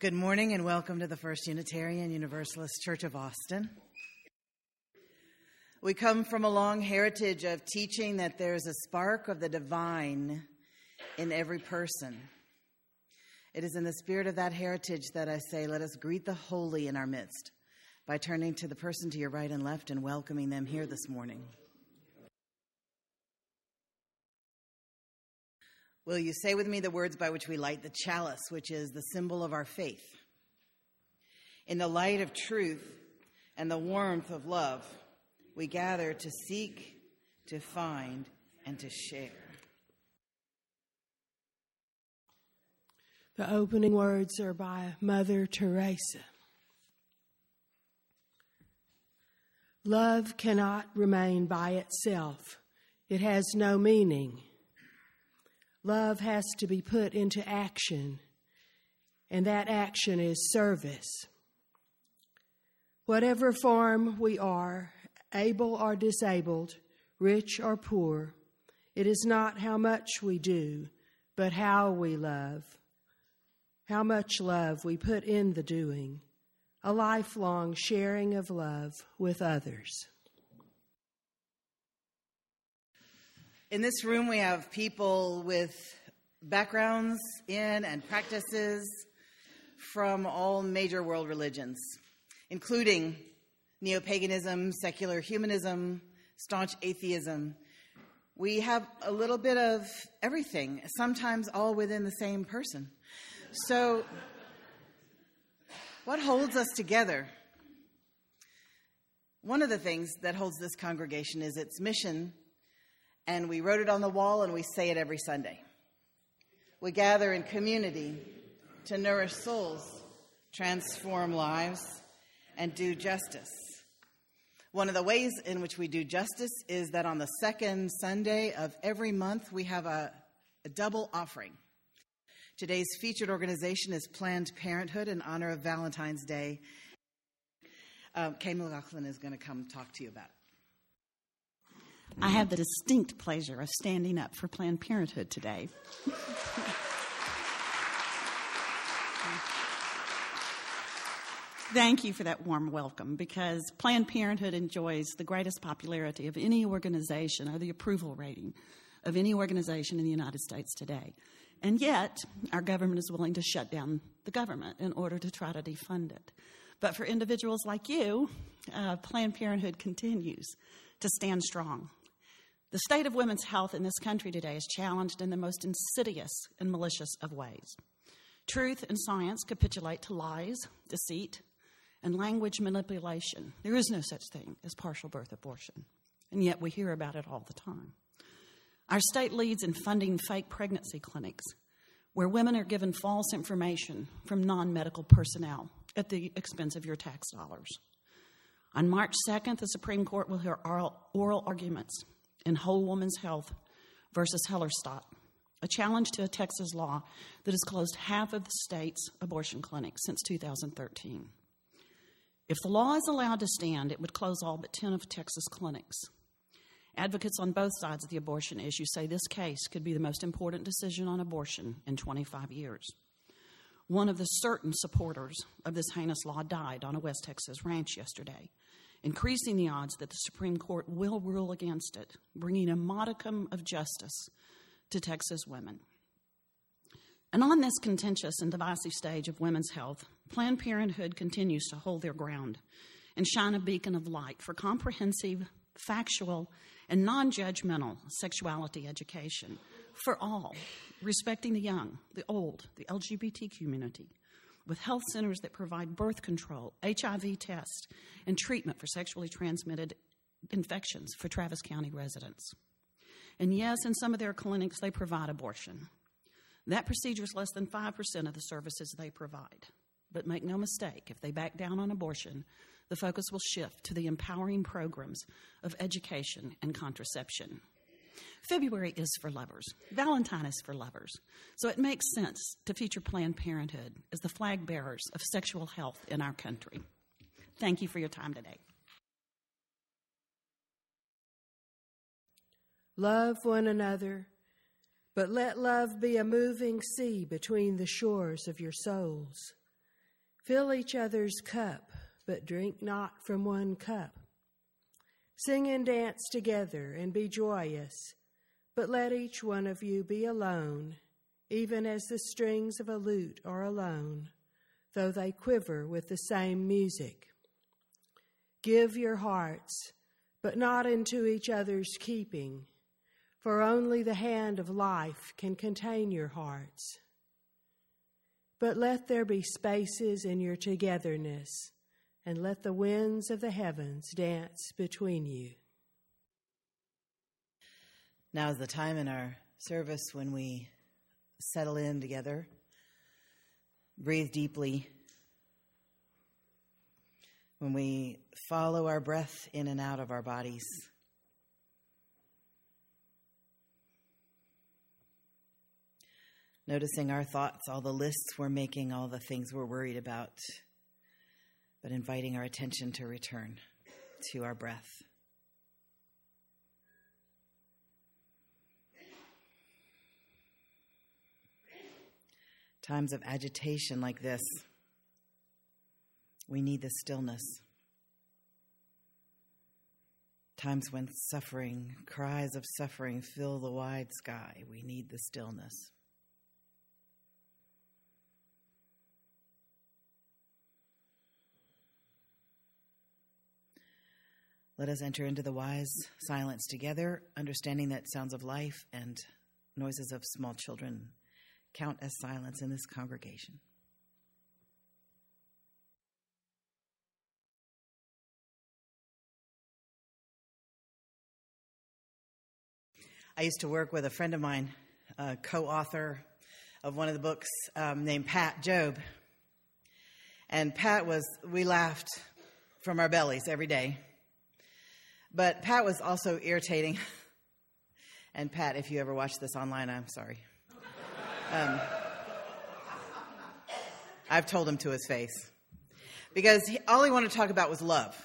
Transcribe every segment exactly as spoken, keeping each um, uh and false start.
Good morning and welcome to the First Unitarian Universalist Church of Austin. We come from a long heritage of teaching that there is a spark of the divine in every person. It is in the spirit of that heritage that I say, let us greet the holy in our midst by turning to the person to your right and left and welcoming them here this morning. Will you say with me the words by which we light the chalice, which is the symbol of our faith? In the light of truth and the warmth of love, we gather to seek, to find, and to share. The opening words are by Mother Teresa. Love cannot remain by itself. It has no meaning. Love has to be put into action, and that action is service. Whatever form we are, able or disabled, rich or poor, it is not how much we do, but how we love, how much love we put in the doing, a lifelong sharing of love with others. In this room, we have people with backgrounds in and practices from all major world religions, including neo-paganism, secular humanism, staunch atheism. We have a little bit of everything, sometimes all within the same person. So what holds us together? One of the things that holds this congregation is its mission. And we wrote it on the wall, and we say it every Sunday. We gather in community to nourish souls, transform lives, and do justice. One of the ways in which we do justice is that on the second Sunday of every month, we have a, a double offering. Today's featured organization is Planned Parenthood in honor of Valentine's Day. Um, Kay McLaughlin is going to come talk to you about it. I have the distinct pleasure of standing up for Planned Parenthood today. Thank you for that warm welcome, because Planned Parenthood enjoys the greatest popularity of any organization, or the approval rating of any organization in the United States today. And yet, our government is willing to shut down the government in order to try to defund it. But for individuals like you, uh, Planned Parenthood continues to stand strong. The state of women's health in this country today is challenged in the most insidious and malicious of ways. Truth and science capitulate to lies, deceit, and language manipulation. There is no such thing as partial birth abortion, and yet we hear about it all the time. Our state leads in funding fake pregnancy clinics, where women are given false information from non-medical personnel at the expense of your tax dollars. On March second, the Supreme Court will hear oral arguments in Whole Woman's Health versus Hellerstock, a challenge to a Texas law that has closed half of the state's abortion clinics since two thousand thirteen. If the law is allowed to stand, it would close all but ten of Texas clinics. Advocates on both sides of the abortion issue say this case could be the most important decision on abortion in twenty-five years. One of the certain supporters of this heinous law died on a West Texas ranch yesterday, increasing the odds that the Supreme Court will rule against it, bringing a modicum of justice to Texas women. And on this contentious and divisive stage of women's health, Planned Parenthood continues to hold their ground and shine a beacon of light for comprehensive, factual, and non-judgmental sexuality education for all, respecting the young, the old, the L G B T community, with health centers that provide birth control, H I V tests, and treatment for sexually transmitted infections for Travis County residents. And yes, in some of their clinics, they provide abortion. That procedure is less than five percent of the services they provide. But make no mistake, if they back down on abortion, the focus will shift to the empowering programs of education and contraception. February is for lovers. Valentine is for lovers. So it makes sense to feature Planned Parenthood as the flag bearers of sexual health in our country. Thank you for your time today. Love one another, but let love be a moving sea between the shores of your souls. Fill each other's cup, but drink not from one cup. Sing and dance together and be joyous, but let each one of you be alone, even as the strings of a lute are alone, though they quiver with the same music. Give your hearts, but not into each other's keeping, for only the hand of life can contain your hearts. But let there be spaces in your togetherness, and let the winds of the heavens dance between you. Now is the time in our service when we settle in together, breathe deeply. When we follow our breath in and out of our bodies, noticing our thoughts, all the lists we're making, all the things we're worried about, but inviting our attention to return to our breath. Times of agitation like this, we need the stillness. Times when suffering, cries of suffering fill the wide sky, we need the stillness. Let us enter into the wise silence together, understanding that sounds of life and noises of small children count as silence in this congregation. I used to work with a friend of mine, a co-author of one of the books um, named Pat Jobe. And Pat was, we laughed from our bellies every day. But Pat was also irritating. And Pat, if you ever watch this online, I'm sorry. Um, I've told him to his face. Because he, all he wanted to talk about was love.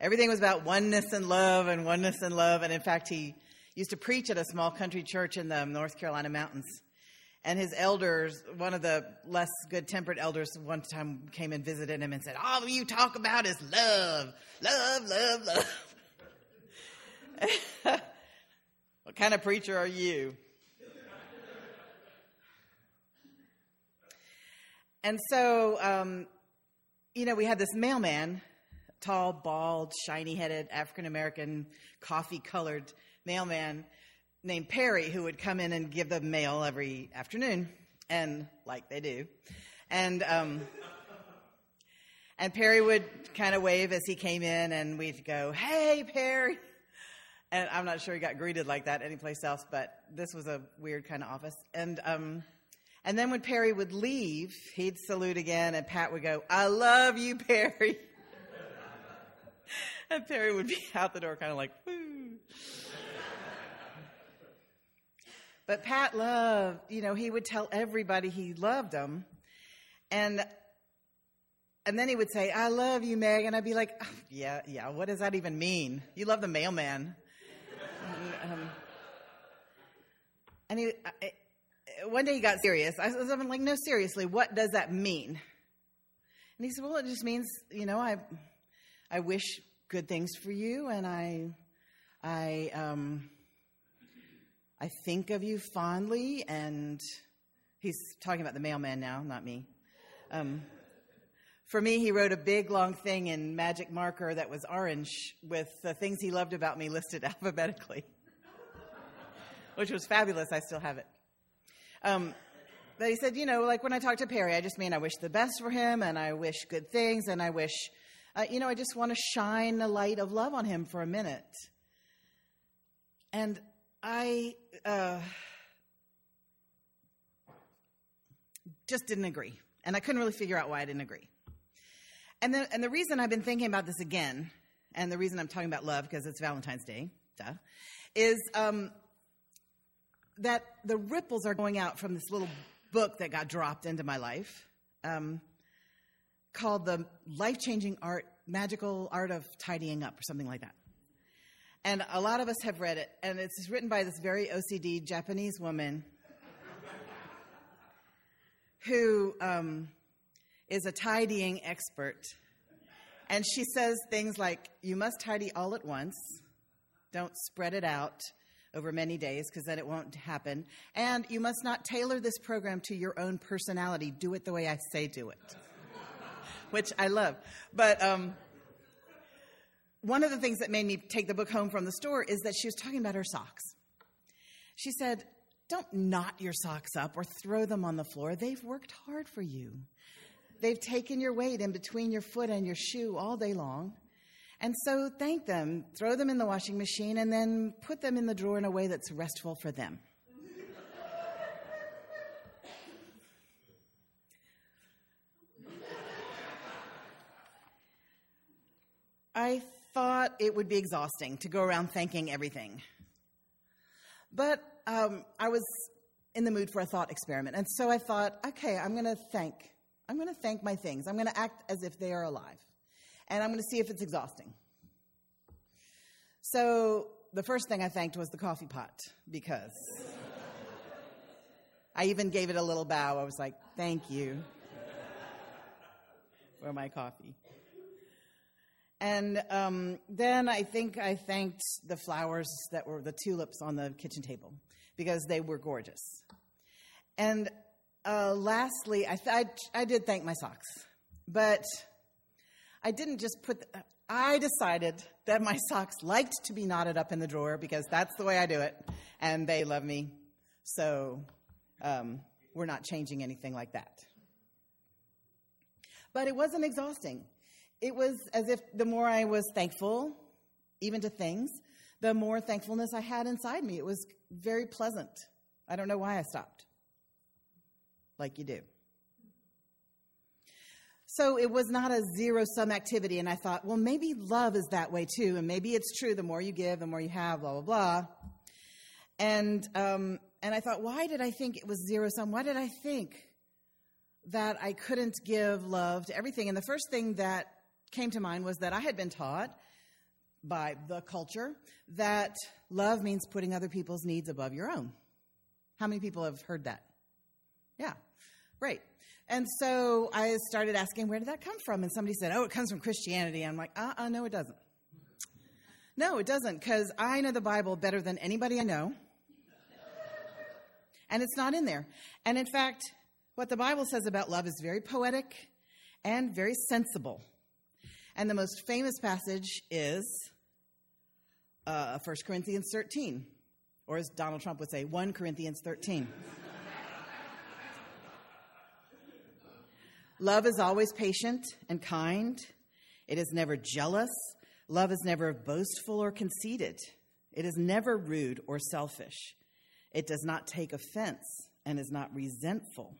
Everything was about oneness and love and oneness and love. And in fact, he used to preach at a small country church in the North Carolina mountains. And his elders, one of the less good-tempered elders, one time came and visited him and said, all you talk about is love, love, love, love. What kind of preacher are you? And so, um, you know, we had this mailman, tall, bald, shiny-headed, African-American, coffee-colored mailman named Perry, who would come in and give the mail every afternoon, and like they do. And um, and Perry would kind of wave as he came in, and we'd go, hey, Perry. And I'm not sure he got greeted like that anyplace else, but this was a weird kind of office. And um And then when Perry would leave, he'd salute again, and Pat would go, I love you, Perry. And Perry would be out the door kind of like, woo. But Pat loved, you know, he would tell everybody he loved them. And, and then he would say, I love you, Meg. And I'd be like, oh, yeah, yeah, what does that even mean? You love the mailman. and, um, and he... I, One day he got serious. I was like, no, seriously, what does that mean? And he said, well, it just means, you know, I I wish good things for you, and I I um I think of you fondly, and he's talking about the mailman now, not me. Um, for me, he wrote a big, long thing in magic marker that was orange with the things he loved about me listed alphabetically, which was fabulous. I still have it. Um, but he said, you know, like when I talk to Perry, I just mean I wish the best for him, and I wish good things, and I wish, uh, you know, I just want to shine the light of love on him for a minute. And I uh, just didn't agree, and I couldn't really figure out why I didn't agree. And the, and the reason I've been thinking about this again, and the reason I'm talking about love, because it's Valentine's Day, duh, is... Um, that the ripples are going out from this little book that got dropped into my life um, called The Life-Changing Art, Magical Art of Tidying Up, or something like that. And a lot of us have read it, and it's written by this very O C D Japanese woman who um, is a tidying expert. And she says things like, you must tidy all at once. Don't spread it out over many days because then it won't happen. And you must not tailor this program to your own personality. Do it the way I say do it, which I love. But um, one of the things that made me take the book home from the store is that she was talking about her socks. She said, don't knot your socks up or throw them on the floor. They've worked hard for you. They've taken your weight in between your foot and your shoe all day long. And so thank them, throw them in the washing machine, and then put them in the drawer in a way that's restful for them. I thought it would be exhausting to go around thanking everything. But um, I was in the mood for a thought experiment. And so I thought, okay, I'm going to thank I'm going to thank my things. I'm going to act as if they are alive. And I'm going to see if it's exhausting. So the first thing I thanked was the coffee pot, because I even gave it a little bow. I was like, thank you for my coffee. And um, then I think I thanked the flowers that were the tulips on the kitchen table, because they were gorgeous. And Uh, lastly, I, th- I I did thank my socks, but I didn't just put. The, I decided that my socks liked to be knotted up in the drawer because that's the way I do it, and they love me. So um, we're not changing anything like that. But it wasn't exhausting. It was as if the more I was thankful, even to things, the more thankfulness I had inside me. It was very pleasant. I don't know why I stopped. Like you do. So it was not a zero-sum activity, and I thought, well, maybe love is that way too, and maybe it's true, the more you give, the more you have, blah, blah, blah. And um, and I thought, why did I think it was zero-sum? Why did I think that I couldn't give love to everything? And the first thing that came to mind was that I had been taught by the culture that love means putting other people's needs above your own. How many people have heard that? Yeah, right. And so I started asking, where did that come from? And somebody said, oh, it comes from Christianity. I'm like, uh-uh, no, it doesn't. No, it doesn't, because I know the Bible better than anybody I know. And it's not in there. And in fact, what the Bible says about love is very poetic and very sensible. And the most famous passage is uh, First Corinthians thirteen, or as Donald Trump would say, First Corinthians thirteen. Love is always patient and kind. It is never jealous. Love is never boastful or conceited. It is never rude or selfish. It does not take offense and is not resentful.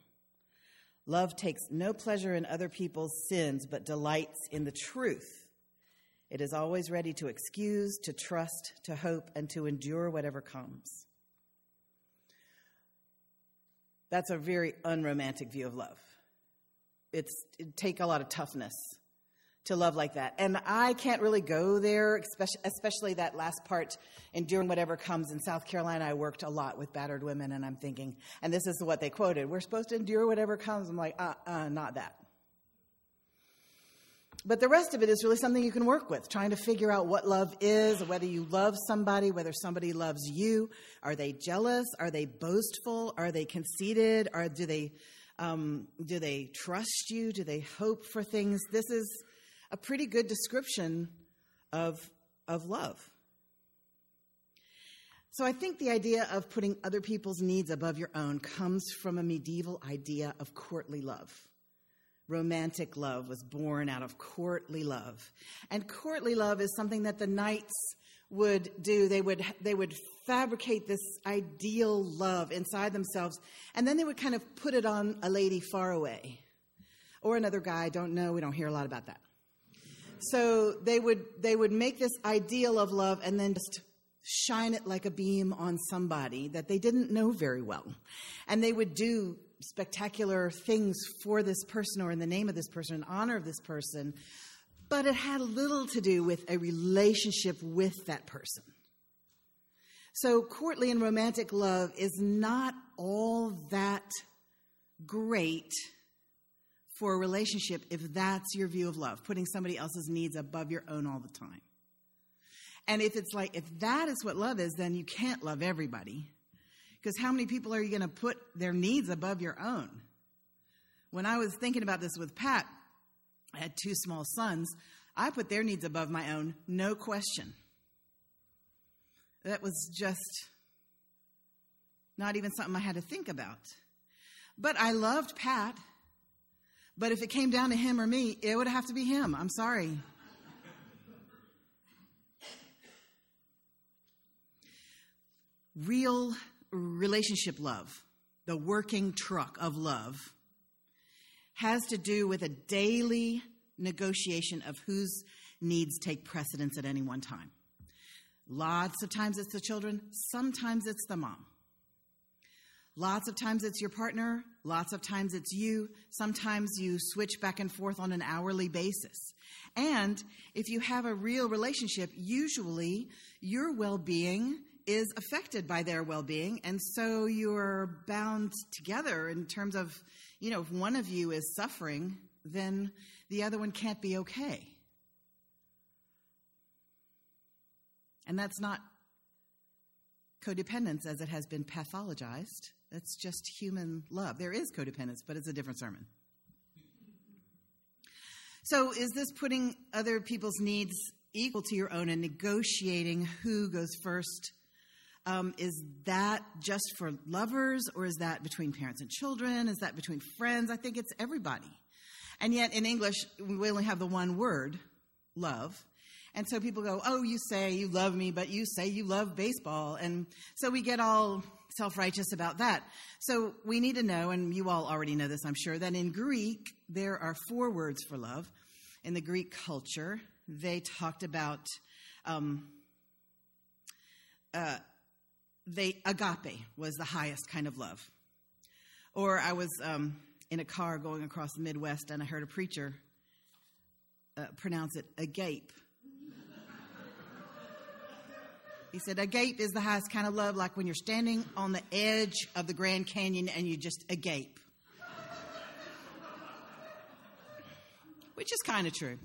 Love takes no pleasure in other people's sins, but delights in the truth. It is always ready to excuse, to trust, to hope, and to endure whatever comes. That's a very unromantic view of love. It's, it'd take a lot of toughness to love like that. And I can't really go there, especially, especially that last part, enduring whatever comes. In South Carolina, I worked a lot with battered women, and I'm thinking, and this is what they quoted, we're supposed to endure whatever comes. I'm like, uh-uh, not that. But the rest of it is really something you can work with, trying to figure out what love is, whether you love somebody, whether somebody loves you. Are they jealous? Are they boastful? Are they conceited? Are, do they... Um, do they trust you? Do they hope for things? This is a pretty good description of of love. So I think the idea of putting other people's needs above your own comes from a medieval idea of courtly love. Romantic love was born out of courtly love. And courtly love is something that the knights would do. They would they would fabricate this ideal love inside themselves, and then they would kind of put it on a lady far away, or another guy. I don't know. We don't hear a lot about that. So they would they would make this ideal of love, and then just shine it like a beam on somebody that they didn't know very well, and they would do spectacular things for this person, or in the name of this person, in honor of this person. But it had little to do with a relationship with that person. So courtly and romantic love is not all that great for a relationship if that's your view of love, putting somebody else's needs above your own all the time. And if it's like, if that is what love is, then you can't love everybody. Because how many people are you going to put their needs above your own? When I was thinking about this with Pat, I had two small sons. I put their needs above my own, no question. That was just not even something I had to think about. But I loved Pat. But if it came down to him or me, it would have to be him. I'm sorry. Real relationship love, the working truck of love, has to do with a daily negotiation of whose needs take precedence at any one time. Lots of times it's the children. Sometimes it's the mom. Lots of times it's your partner. Lots of times it's you. Sometimes you switch back and forth on an hourly basis. And if you have a real relationship, usually your well-being is affected by their well-being, and so you're bound together in terms of, you know, if one of you is suffering, then the other one can't be okay. And that's not codependence as it has been pathologized. That's just human love. There is codependence, but it's a different sermon. So is this putting other people's needs equal to your own and negotiating who goes first? Um, is that just for lovers, or is that between parents and children? Is that between friends? I think it's everybody. And yet in English, we only have the one word, love. And so people go, oh, you say you love me, but you say you love baseball. And so we get all self-righteous about that. So we need to know, and you all already know this, I'm sure, that in Greek, there are four words for love. In the Greek culture, they talked about... Um, uh, They, agape was the highest kind of love. Or I was um, in a car going across the Midwest, and I heard a preacher uh, pronounce it agape. He said, agape is the highest kind of love, like when you're standing on the edge of the Grand Canyon and you just agape. Which is kind of true.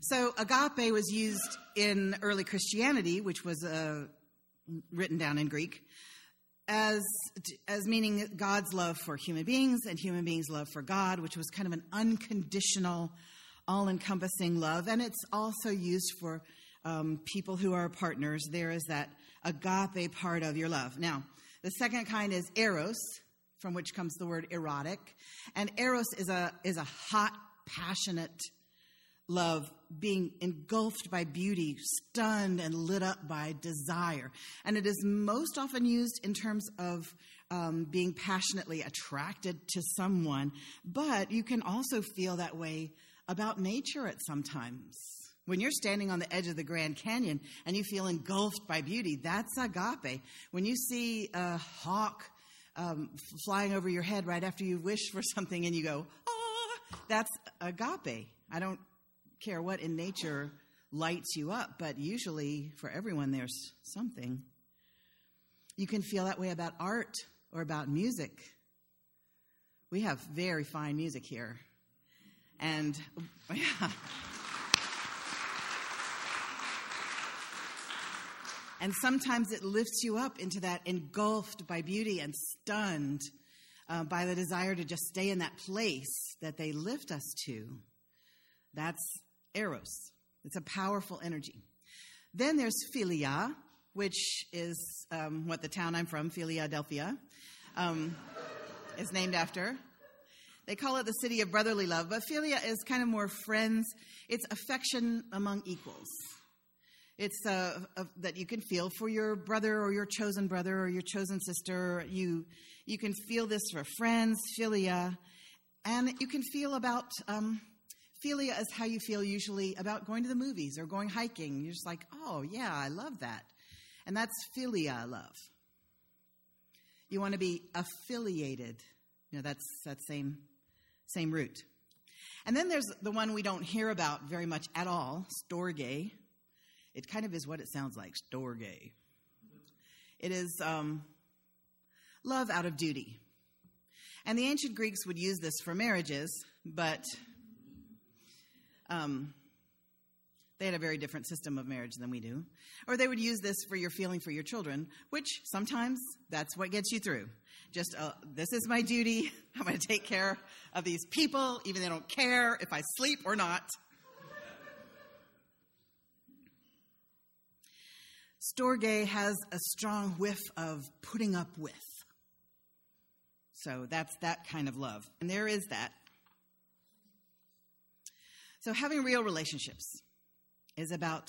So agape was used in early Christianity, which was uh, written down in Greek, as as meaning God's love for human beings and human beings' love for God, which was kind of an unconditional, all-encompassing love. And it's also used for um, people who are partners. There is that agape part of your love. Now, the second kind is eros, from which comes the word erotic. And eros is a is a hot, passionate love, being engulfed by beauty, stunned and lit up by desire. And it is most often used in terms of um, being passionately attracted to someone, but you can also feel that way about nature at sometimes. When you're standing on the edge of the Grand Canyon and you feel engulfed by beauty, that's agape. When you see a hawk um, flying over your head right after you wish for something and you go, ah, that's agape. I don't care what in nature lights you up, but usually for everyone there's something. You can feel that way about art or about music. We have very fine music here. And yeah. And sometimes it lifts you up into that engulfed by beauty and stunned uh, by the desire to just stay in that place that they lift us to. That's eros. It's a powerful energy. Then there's philia, which is um, what the town I'm from, Philadelphia, um, is named after. They call it the city of brotherly love, but philia is kind of more friends. It's affection among equals. It's uh, a, that you can feel for your brother or your chosen brother or your chosen sister. You you can feel this for friends, philia, and you can feel about... Um, Philia is how you feel usually about going to the movies or going hiking. You're just like, oh, yeah, I love that. And that's philia love. You want to be affiliated. You know, that's that same, same root. And then there's the one we don't hear about very much at all, storge. It kind of is what it sounds like, storge. It is um, love out of duty. And the ancient Greeks would use this for marriages, but um, they had a very different system of marriage than we do. Or they would use this for your feeling for your children, which sometimes that's what gets you through. Just, uh, this is my duty. I'm going to take care of these people, even they don't care if I sleep or not. Storge has a strong whiff of putting up with. So that's that kind of love. And there is that. So having real relationships is about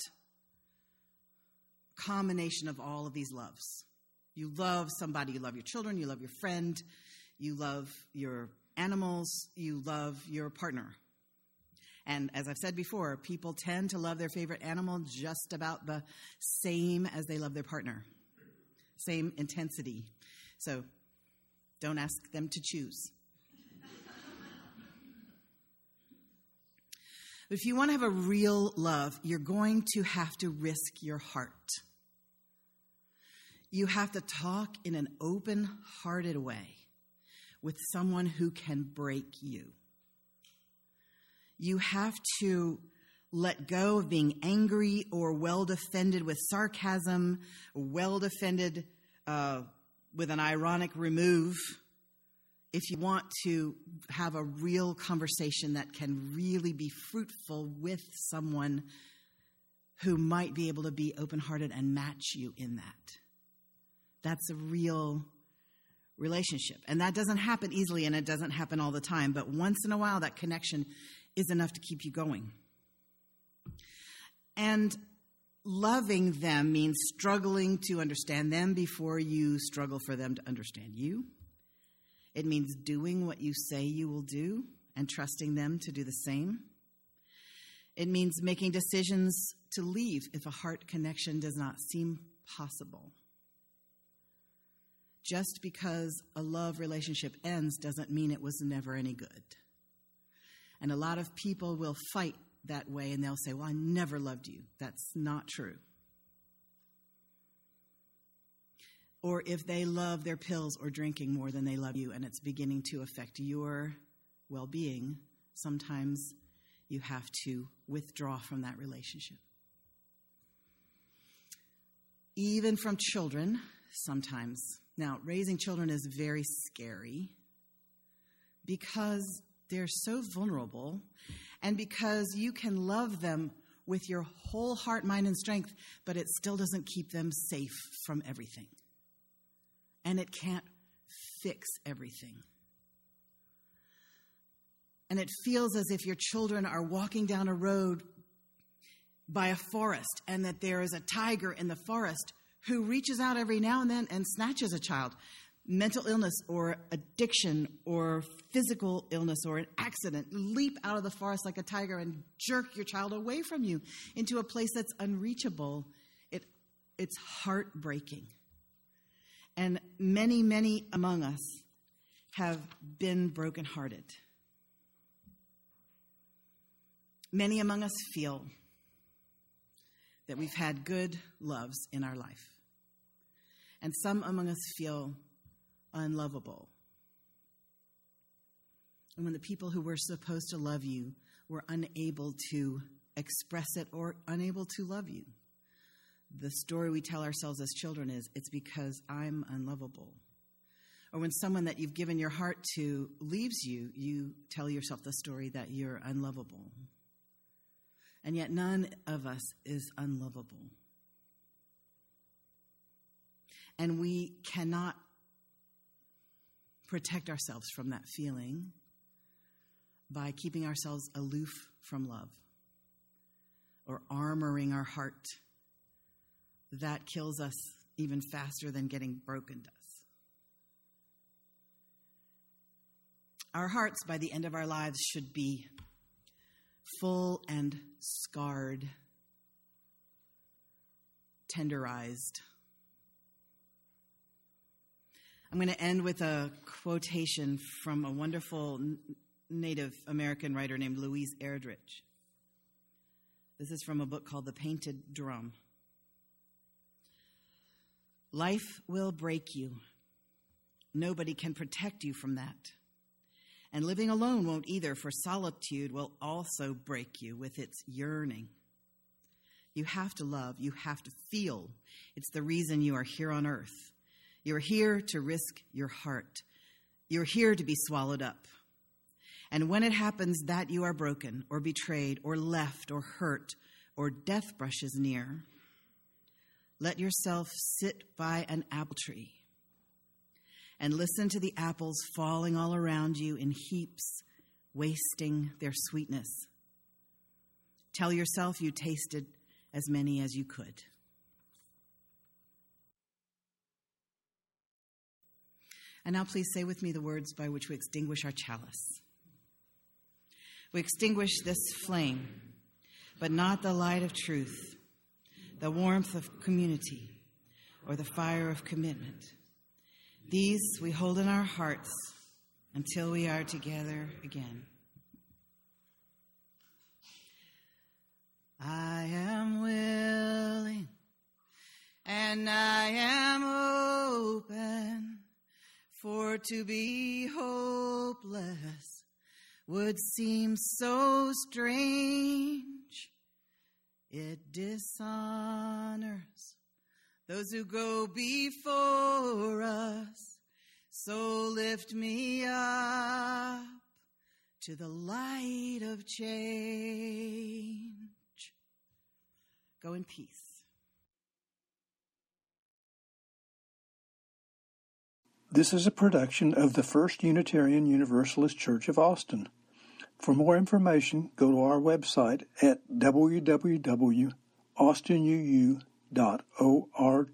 a combination of all of these loves. You love somebody. You love your children. You love your friend. You love your animals. You love your partner. And as I've said before, people tend to love their favorite animal just about the same as they love their partner. Same intensity. So don't ask them to choose. If you want to have a real love, you're going to have to risk your heart. You have to talk in an open-hearted way with someone who can break you. You have to let go of being angry or well-defended with sarcasm, well-defended uh, with an ironic remove, if you want to have a real conversation that can really be fruitful with someone who might be able to be open-hearted and match you in that. That's a real relationship. And that doesn't happen easily, and it doesn't happen all the time. But once in a while, that connection is enough to keep you going. And loving them means struggling to understand them before you struggle for them to understand you. It means doing what you say you will do and trusting them to do the same. It means making decisions to leave if a heart connection does not seem possible. Just because a love relationship ends doesn't mean it was never any good. And a lot of people will fight that way, and they'll say, well, I never loved you. That's not true. Or if they love their pills or drinking more than they love you, and it's beginning to affect your well-being, sometimes you have to withdraw from that relationship. Even from children, sometimes. Now, raising children is very scary because they're so vulnerable, and because you can love them with your whole heart, mind, and strength, but it still doesn't keep them safe from everything. And it can't fix everything. And it feels as if your children are walking down a road by a forest, and that there is a tiger in the forest who reaches out every now and then and snatches a child. Mental illness or addiction or physical illness or an accident leap out of the forest like a tiger and jerk your child away from you into a place that's unreachable. It, it's heartbreaking. And many, many among us have been brokenhearted. Many among us feel that we've had good loves in our life. And some among us feel unlovable. And when the people who were supposed to love you were unable to express it or unable to love you, the story we tell ourselves as children is, it's because I'm unlovable. Or when someone that you've given your heart to leaves you, you tell yourself the story that you're unlovable. And yet none of us is unlovable. And we cannot protect ourselves from that feeling by keeping ourselves aloof from love or armoring our heart. That kills us even faster than getting broken does. Our hearts, by the end of our lives, should be full and scarred, tenderized. I'm going to end with a quotation from a wonderful Native American writer named Louise Erdrich. This is from a book called The Painted Drum. Life will break you. Nobody can protect you from that. And living alone won't either, for solitude will also break you with its yearning. You have to love. You have to feel. It's the reason you are here on earth. You're here to risk your heart. You're here to be swallowed up. And when it happens that you are broken or betrayed or left or hurt or death brushes near, let yourself sit by an apple tree and listen to the apples falling all around you in heaps, wasting their sweetness. Tell yourself you tasted as many as you could. And now please say with me the words by which we extinguish our chalice. We extinguish this flame, but not the light of truth, the warmth of community, or the fire of commitment. These we hold in our hearts until we are together again. I am willing and I am open, for to be hopeless would seem so strange. It dishonors those who go before us, so lift me up to the light of change. Go in peace. This is a production of the First Unitarian Universalist Church of Austin. For more information, go to our website at w w w dot austin u u dot org.